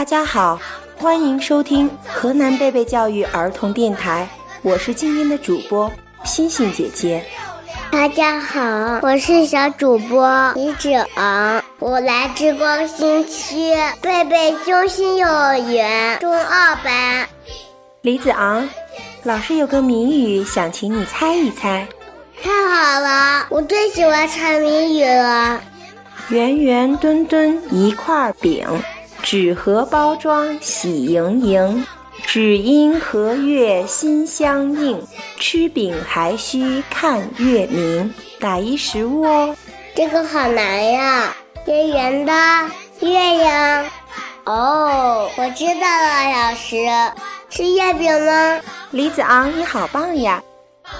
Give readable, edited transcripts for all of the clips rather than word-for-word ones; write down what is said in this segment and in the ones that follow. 大家好，欢迎收听河南贝贝教育儿童电台，我是今天的主播欣欣姐姐。大家好，我是小主播李芷昂，我来自光新区贝贝中心幼儿园中二班。李子昂，老师有个谜语想请你猜一猜。太好了，我最喜欢猜谜语了。圆圆墩墩一块饼，纸盒包装喜盈盈，只因和月心相应，吃饼还需看月明。打一食物哦。这个好难呀，圆圆的月亮。哦，我知道了，老师，是月饼吗？李子昂，你好棒呀，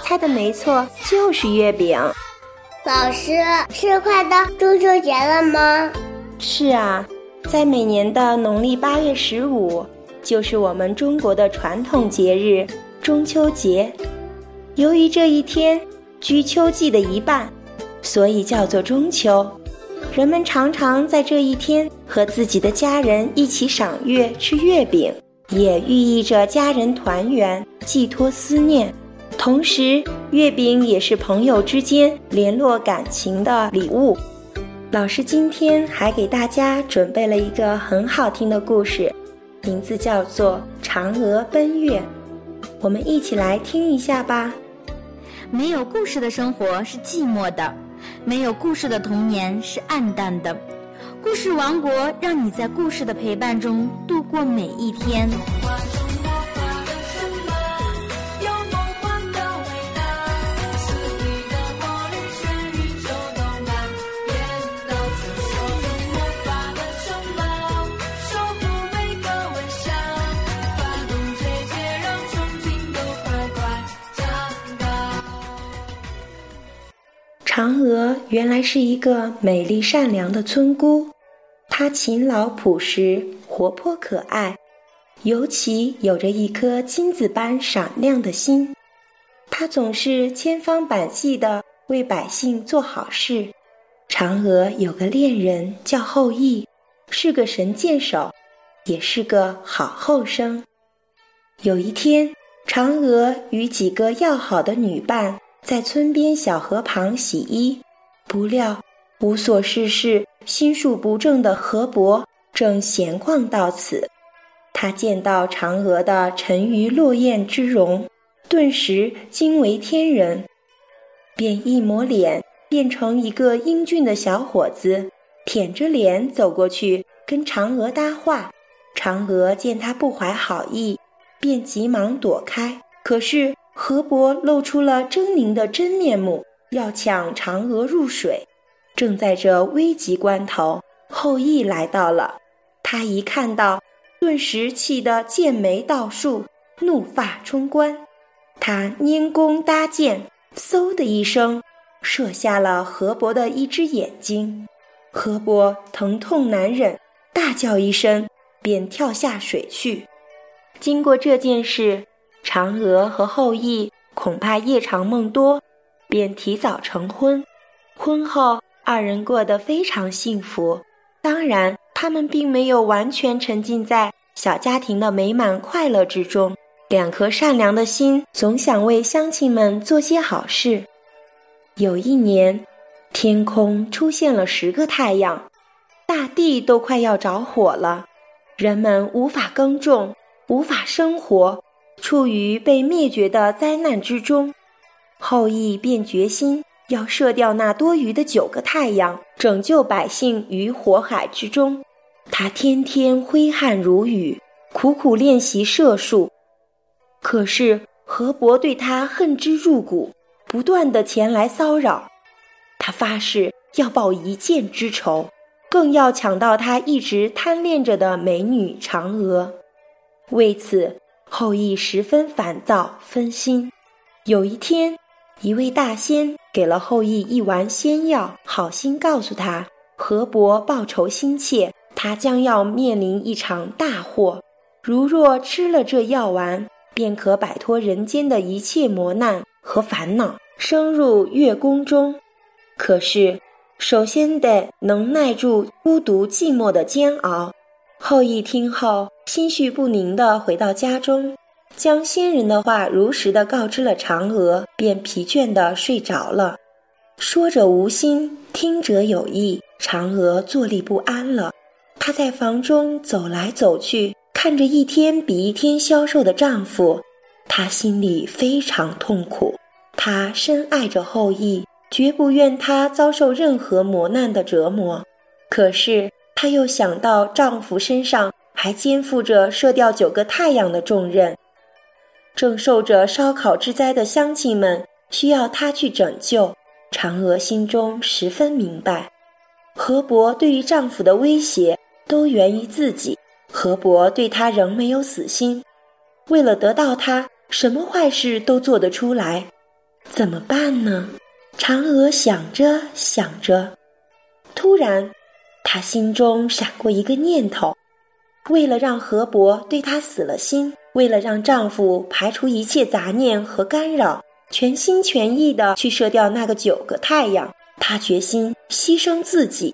猜的没错，就是月饼。老师，是快到中秋节了吗？是啊，在每年的农历8月15，就是我们中国的传统节日中秋节。由于这一天居秋季的一半，所以叫做中秋。人们常常在这一天和自己的家人一起赏月吃月饼，也寓意着家人团圆，寄托思念。同时，月饼也是朋友之间联络感情的礼物。老师今天还给大家准备了一个很好听的故事，名字叫做《嫦娥奔月》，我们一起来听一下吧。没有故事的生活是寂寞的，没有故事的童年是暗淡的。故事王国让你在故事的陪伴中度过每一天。嫦娥原来是一个美丽善良的村姑，她勤劳朴实，活泼可爱，尤其有着一颗金子般闪亮的心。她总是千方百计地为百姓做好事。嫦娥有个恋人叫后羿，是个神箭手，也是个好后生。有一天，嫦娥与几个要好的女伴在村边小河旁洗衣，不料无所事事、心术不正的河伯正闲逛到此，他见到嫦娥的沉鱼落雁之容，顿时惊为天人，便一抹脸变成一个英俊的小伙子，舔着脸走过去跟嫦娥搭话。嫦娥见他不怀好意，便急忙躲开，可是河伯露出了狰狞的真面目，要抢嫦娥入水。正在这危急关头，后羿来到了，他一看到，顿时气得剑眉倒竖，怒发冲冠。他拈弓搭箭，嗖的一声射下了河伯的一只眼睛。河伯疼痛难忍，大叫一声，便跳下水去。经过这件事，嫦娥和后羿恐怕夜长梦多，便提早成婚。婚后二人过得非常幸福，当然他们并没有完全沉浸在小家庭的美满快乐之中，两颗善良的心总想为乡亲们做些好事。有一年，天空出现了10个太阳，大地都快要着火了，人们无法耕种，无法生活，处于被灭绝的灾难之中。后羿便决心要射掉那多余的9个太阳，拯救百姓于火海之中。他天天挥汗如雨，苦苦练习射术。可是河伯对他恨之入骨，不断地前来骚扰。他发誓要报一箭之仇，更要抢到他一直贪恋着的美女嫦娥。为此，后羿十分烦躁分心。有一天，一位大仙给了后羿一丸仙药，好心告诉他，河伯报仇心切，他将要面临一场大祸，如若吃了这药丸，便可摆脱人间的一切磨难和烦恼，升入月宫中。可是首先得能耐住孤独寂寞的煎熬，后羿听后心绪不宁地回到家中，将仙人的话如实地告知了嫦娥，便疲倦地睡着了。说者无心，听者有意，嫦娥坐立不安了。她在房中走来走去，看着一天比一天消瘦的丈夫，她心里非常痛苦。她深爱着后羿，绝不愿他遭受任何磨难的折磨。可是她又想到丈夫身上还肩负着射掉9个太阳的重任，正受着烧烤之灾的乡亲们需要她去拯救。嫦娥心中十分明白，河伯对于丈夫的威胁都源于自己，河伯对她仍没有死心，为了得到她，什么坏事都做得出来。怎么办呢？嫦娥想着想着，突然她心中闪过一个念头，为了让河伯对她死了心，为了让丈夫排除一切杂念和干扰，全心全意地去射掉那个9个太阳，她决心牺牲自己。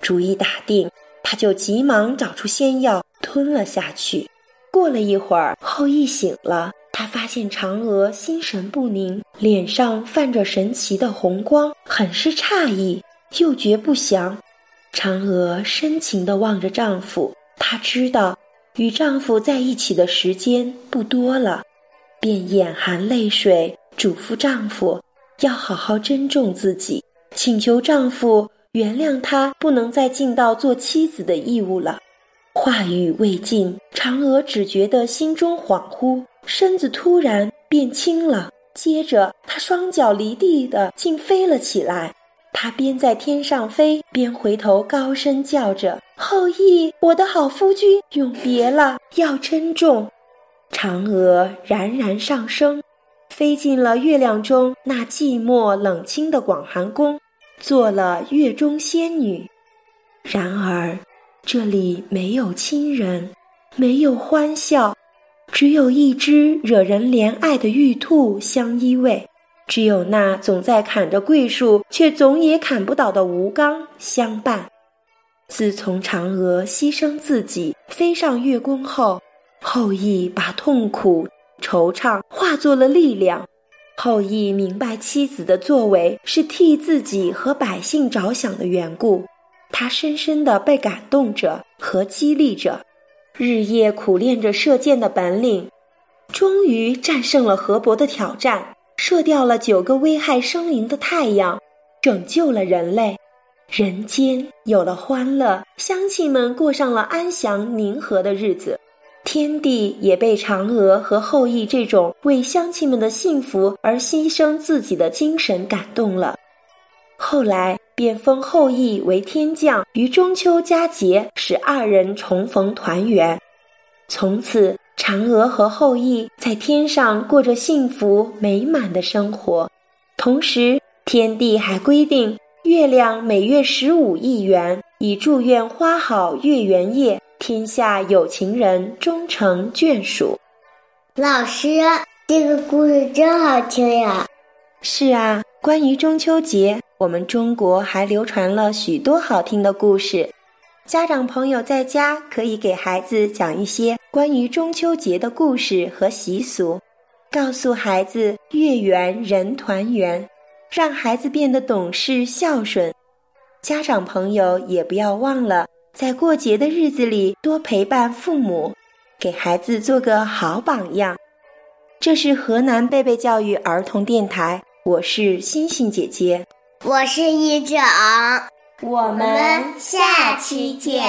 主意打定，她就急忙找出仙药吞了下去。过了一会儿，后羿醒了，他发现嫦娥心神不宁，脸上泛着神奇的红光，很是诧异，又觉不祥。嫦娥深情地望着丈夫，她知道与丈夫在一起的时间不多了，便眼含泪水嘱咐丈夫要好好珍重自己，请求丈夫原谅她不能再尽到做妻子的义务了。话语未尽，嫦娥只觉得心中恍惚，身子突然变轻了，接着她双脚离地的竟飞了起来。她边在天上飞，边回头高声叫着：“后羿，我的好夫君，永别了，要珍重。”嫦娥冉冉上升，飞进了月亮中那寂寞冷清的广寒宫，做了月中仙女。然而这里没有亲人，没有欢笑，只有一只惹人怜爱的玉兔相依偎，只有那总在砍着桂树却总也砍不倒的吴刚相伴。自从嫦娥牺牲自己飞上月宫后，后羿把痛苦惆怅化作了力量。后羿明白妻子的作为是替自己和百姓着想的缘故，他深深地被感动着和激励着，日夜苦练着射箭的本领，终于战胜了河伯的挑战，射掉了9个危害生灵的太阳，拯救了人类。人间有了欢乐，乡亲们过上了安详宁和的日子，天帝也被嫦娥和后羿这种为乡亲们的幸福而牺牲自己的精神感动了，后来便封后羿为天将，于中秋佳节使2人重逢团圆。从此嫦娥和后羿在天上过着幸福美满的生活。同时天帝还规定月亮每月15亿圆，以祝愿花好月圆夜，天下有情人终成眷属。老师，这个故事真好听呀！是啊，关于中秋节，我们中国还流传了许多好听的故事。家长朋友在家可以给孩子讲一些关于中秋节的故事和习俗，告诉孩子月圆人团圆，让孩子变得懂事孝顺。家长朋友也不要忘了在过节的日子里多陪伴父母，给孩子做个好榜样。这是河南贝贝教育儿童电台，我是星星姐姐，我是一只儿，我们下期见。